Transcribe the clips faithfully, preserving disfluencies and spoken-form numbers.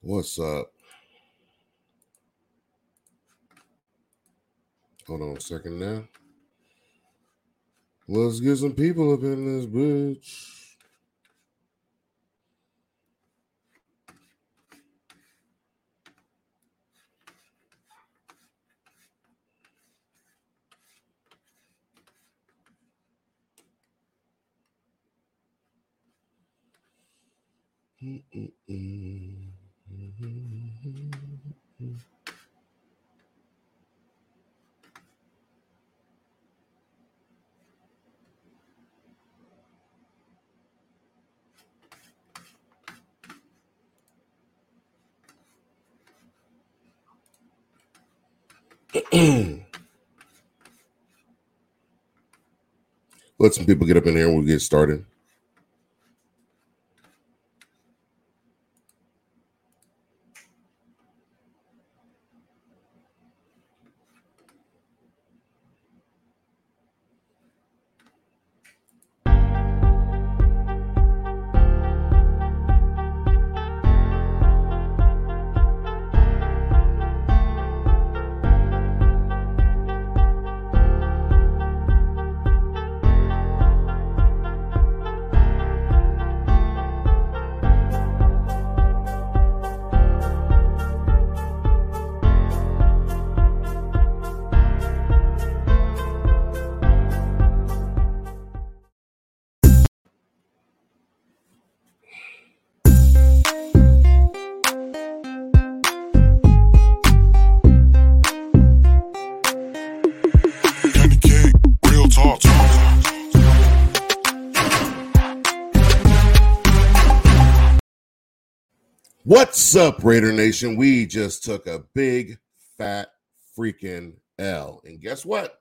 What's up? Hold on a second now. Let's get some people up in this bitch. Mm-mm-mm. Mm-hmm. Let some people get up in there and we'll get started. What's up, Raider Nation? We just took a big, fat, freaking L. And guess what?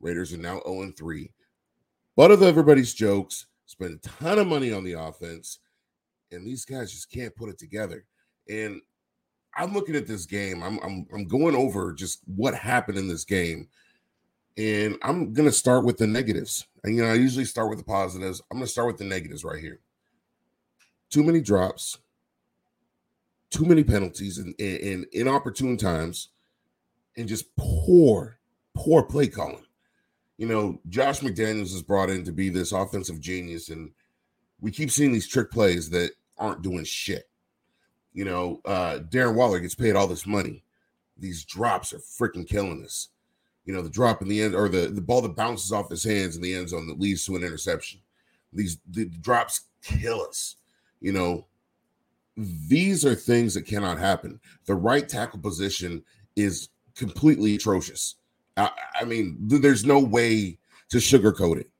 Raiders are now oh and three. Butt of everybody's jokes, spend a ton of money on the offense, and these guys just can't put it together. And I'm looking at this game. I'm, I'm, I'm going over just what happened in this game. And I'm going to start with the negatives. And, you know, I usually start with the positives. I'm going to start with the negatives right here. Too many drops. Too many penalties and in, in, in inopportune times, and just poor, poor play calling. You know, Josh McDaniels is brought in to be this offensive genius, and we keep seeing these trick plays that aren't doing shit. You know, uh, Darren Waller gets paid all this money. These drops are freaking killing us. You know, the drop in the end, or the, the ball that bounces off his hands in the end zone that leads to an interception. These the drops kill us, you know. These are things that cannot happen. The right tackle position is completely atrocious. I, I mean, there's no way to sugarcoat it.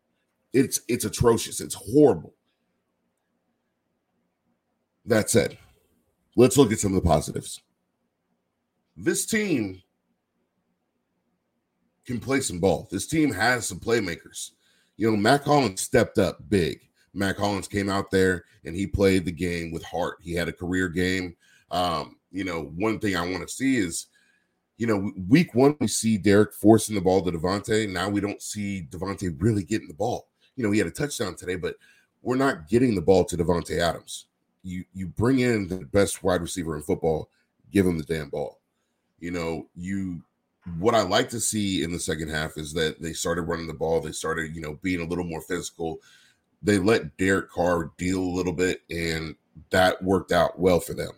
It's it's atrocious. It's horrible. That said, let's look at some of the positives. This team can play some ball. This team has some playmakers. You know, Matt Collins stepped up big. Matt Collins came out there and he played the game with heart. He had a career game. Um, you know, one thing I want to see is, you know, week one, we see Derek forcing the ball to Devontae. Now we don't see Devontae really getting the ball. You know, he had a touchdown today, but we're not getting the ball to Devontae Adams. You, you bring in the best wide receiver in football, give him the damn ball. You know, you, what I like to see in the second half is that they started running the ball. They started, you know, being a little more physical. They let Derek Carr deal a little bit, and that worked out well for them.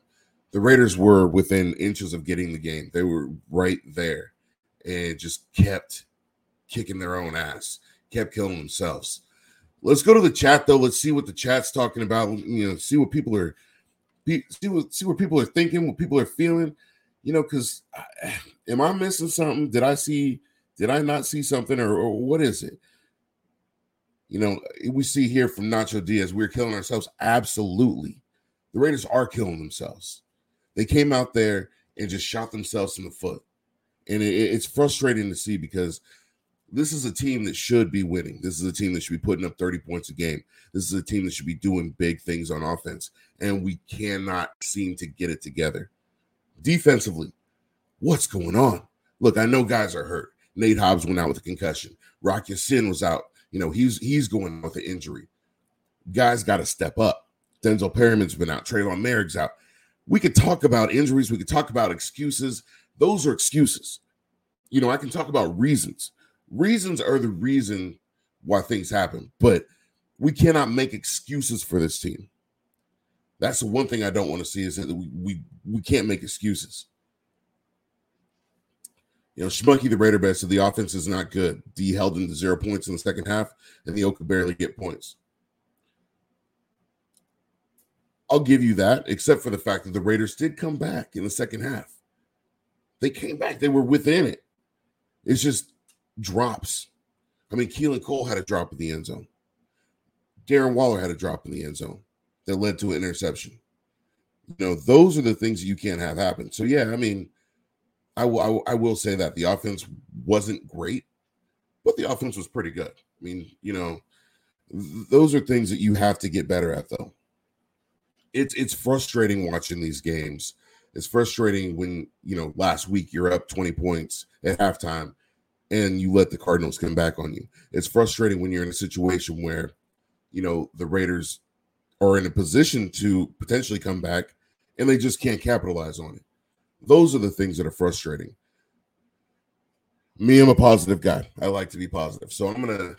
The Raiders were within inches of getting the game. They were right there and just kept kicking their own ass, kept killing themselves. Let's go to the chat, though. Let's see what the chat's talking about, you know, see what people are see what, see what people are thinking, what people are feeling, you know, because am I missing something? Did I see – did I not see something, or, or what is it? You know, we see here from Nacho Diaz, we're killing ourselves. Absolutely. The Raiders are killing themselves. They came out there and just shot themselves in the foot. And it, it's frustrating to see, because this is a team that should be winning. This is a team that should be putting up thirty points a game. This is a team that should be doing big things on offense. And we cannot seem to get it together. Defensively, what's going on? Look, I know guys are hurt. Nate Hobbs went out with a concussion. Rocky Sin was out. You know, he's he's going with an injury. Guys got to step up. Denzel Perryman's been out. Traylon Merrick's out. we could talk about injuries. We could talk about excuses. Those are excuses. You know, I can talk about reasons. Reasons are the reason why things happen, but we cannot make excuses for this team. That's the one thing I don't want to see is that we we, we can't make excuses. You know, Schmunky the Raider bet said the offense is not good. D held them to zero points in the second half, and the O could barely get points. I'll give you that, except for the fact that the Raiders did come back in the second half. They came back. They were within it. It's just drops. I mean, Keelan Cole had a drop in the end zone. Darren Waller had a drop in the end zone that led to an interception. You know, those are the things that you can't have happen. So, yeah, I mean, I, w- I, w- I will say that the offense wasn't great, but the offense was pretty good. I mean, you know, th- those are things that you have to get better at, though. It's it's frustrating watching these games. It's frustrating when, you know, last week you're up twenty points at halftime and you let the Cardinals come back on you. It's frustrating when you're in a situation where, you know, the Raiders are in a position to potentially come back and they just can't capitalize on it. Those are the things that are frustrating. Me, I'm a positive guy. I like to be positive. So I'm going to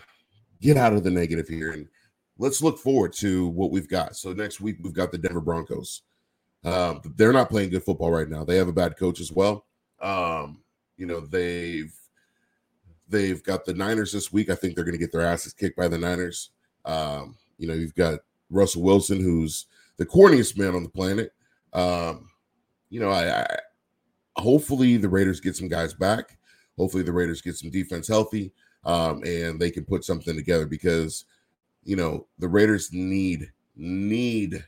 get out of the negative here and let's look forward to what we've got. So next week we've got the Denver Broncos. Um, they're not playing good football right now. They have a bad coach as well. Um, you know, they've they've got the Niners this week. I think they're going to get their asses kicked by the Niners. Um, you know, you've got Russell Wilson, who's the corniest man on the planet. Um, you know, I, I hopefully the Raiders get some guys back. Hopefully the Raiders get some defense healthy, um, and they can put something together because, you know, the Raiders need, need,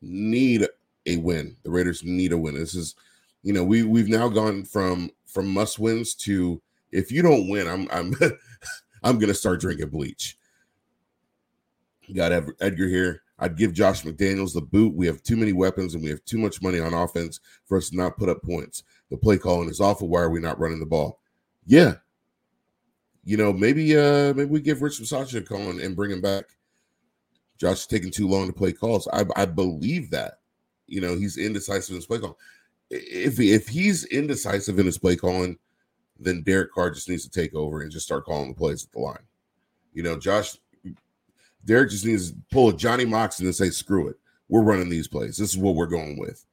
need a win. The Raiders need a win. This is, you know, we, we've now gone from from must wins to if you don't win, I'm I'm I'm going to start drinking bleach. You got Edgar here. I'd give Josh McDaniels the boot. We have too many weapons and we have too much money on offense for us to not put up points. The play calling is awful. Why are we not running the ball? Yeah. You know, maybe uh, maybe we give Rich Masashi a call and, and bring him back. Josh is taking too long to play calls. I, I believe that. You know, he's indecisive in his play call. If, if he's indecisive in his play calling, then Derek Carr just needs to take over and just start calling the plays at the line. You know, Josh, Derek just needs to pull a Johnny Moxon and say, screw it. We're running these plays. This is what we're going with.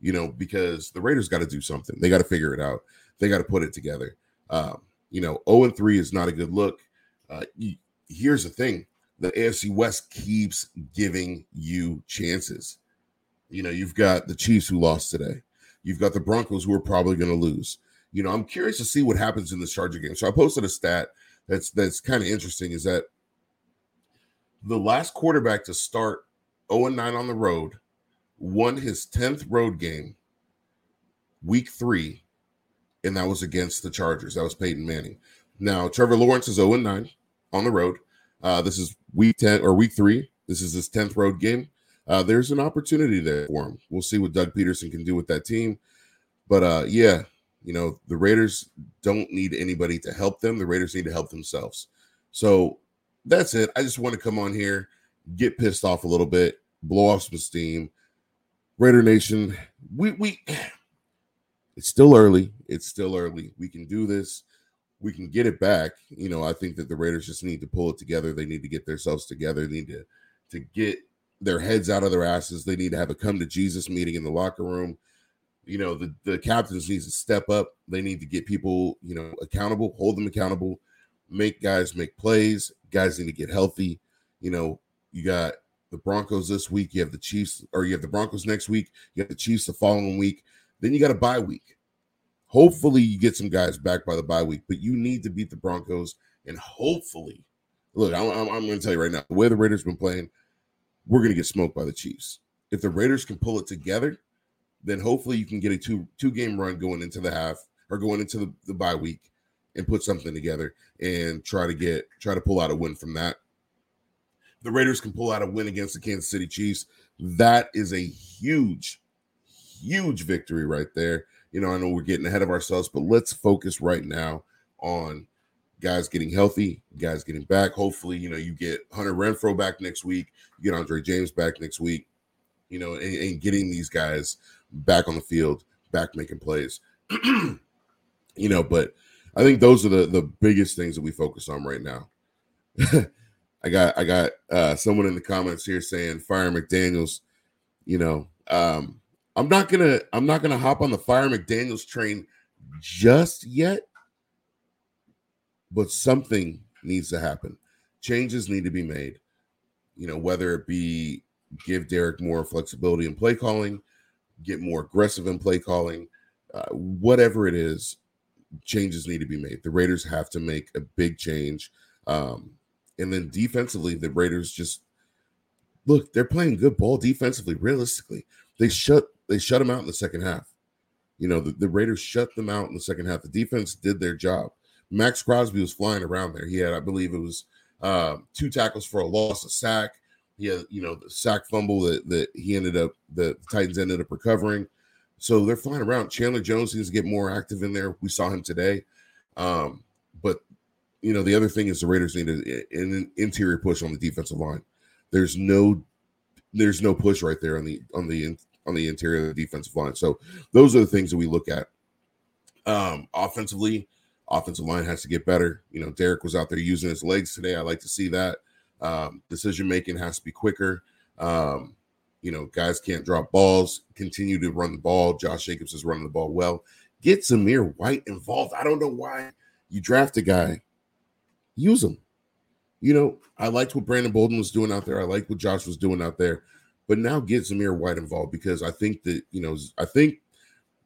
You know, because the Raiders got to do something. They got to figure it out. They got to put it together. Um, You know, oh and three is not a good look. Uh, you, here's the thing. The A F C West keeps giving you chances. You know, you've got the Chiefs who lost today. You've got the Broncos who are probably going to lose. You know, I'm curious to see what happens in this Charger game. So I posted a stat that's that's kind of interesting is that the last quarterback to start oh and nine on the road won his tenth road game week three. And that was against the Chargers. That was Peyton Manning. Now, Trevor Lawrence is oh and nine on the road. Uh, this is week ten or week three. This is his tenth road game. Uh, there's an opportunity there for him. We'll see what Doug Peterson can do with that team. But, uh, yeah, you know, the Raiders don't need anybody to help them. The Raiders need to help themselves. So that's it. I just want to come on here, get pissed off a little bit, blow off some steam. Raider Nation, we we – It's still early. It's still early. We can do this. We can get it back. You know, I think that the Raiders just need to pull it together. They need to get themselves together. They need to, to get their heads out of their asses. They need to have a come to Jesus meeting in the locker room. You know, the, the captains need to step up. They need to get people, you know, accountable, hold them accountable, make guys make plays. Guys need to get healthy. You know, you got the Broncos this week. You have the Chiefs, or you have the Broncos next week. You have the Chiefs the following week. Then you got a bye week. Hopefully you get some guys back by the bye week, but you need to beat the Broncos. And hopefully, look, I'm, I'm, I'm going to tell you right now, the way the Raiders been playing, we're going to get smoked by the Chiefs. If the Raiders can pull it together, then hopefully you can get a two, two game run going into the half or going into the, the bye week and put something together and try to get, try to pull out a win from that. The Raiders can pull out a win against the Kansas City Chiefs. That is a huge Huge victory right there. You know, I know we're getting ahead of ourselves, but let's focus right now on guys getting healthy, guys getting back. Hopefully, you know, you get Hunter Renfro back next week, you get Andre James back next week, you know, and, and getting these guys back on the field, back making plays. You know, but I think those are the, the biggest things that we focus on right now. I got I got uh, someone in the comments here saying fire McDaniels. You know, um, I'm not gonna I'm not gonna hop on the fire McDaniels train just yet, but something needs to happen. Changes need to be made. You know, whether it be give Derek more flexibility in play calling, get more aggressive in play calling, uh, whatever it is, changes need to be made. The Raiders have to make a big change. Um, and then defensively, the Raiders just look, they're playing good ball defensively. Realistically, they shut, they shut them out in the second half. You know, the, the Raiders shut them out in the second half. The defense did their job. Max Crosby was flying around there. He had, I believe it was uh, two tackles for a loss, a sack. He had, you know, the sack fumble that, that he ended up, the Titans ended up recovering. So they're flying around. Chandler Jones needs to get more active in there. We saw him today. Um, but, you know, the other thing is the Raiders need a, an interior push on the defensive line. There's no there's no push right there on the on the on the interior of the defensive line. So those are the things that we look at. Um, offensively, offensive line has to get better. You know, Derek was out there using his legs today. I like to see that. Um, decision making has to be quicker. Um, you know, guys can't drop balls. Continue to run the ball. Josh Jacobs is running the ball well. Get Zamir White involved. I don't know why you draft a guy. Use him. You know, I liked what Brandon Bolden was doing out there. I liked what Josh was doing out there. But now get Zamir White involved, because I think that, you know, I think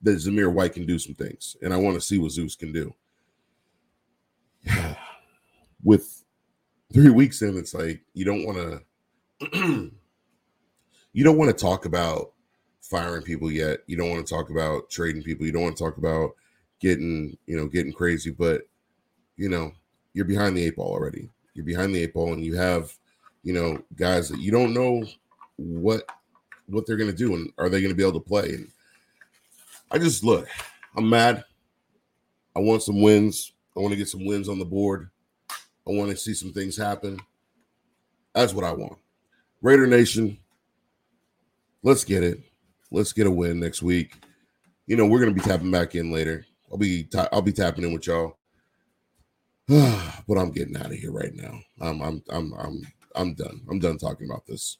that Zamir White can do some things. And I want to see what Zeus can do. With three weeks in, it's like you don't want to you don't want to talk about firing people yet. You don't want to talk about trading people. You don't want to talk about getting, you know, getting crazy. But, you know, you're behind the eight ball already. You're behind the eight ball, and you have, you know, guys that you don't know what what they're going to do, and are they going to be able to play. And I just, look, I'm mad. I want some wins. I want to get some wins on the board. I want to see some things happen. That's what I want. Raider Nation, let's get it. Let's get a win next week. You know, we're going to be tapping back in later. I'll be ta- I'll be tapping in with y'all. But I'm getting out of here right now. Um, I'm I'm I'm I'm done. I'm done talking about this.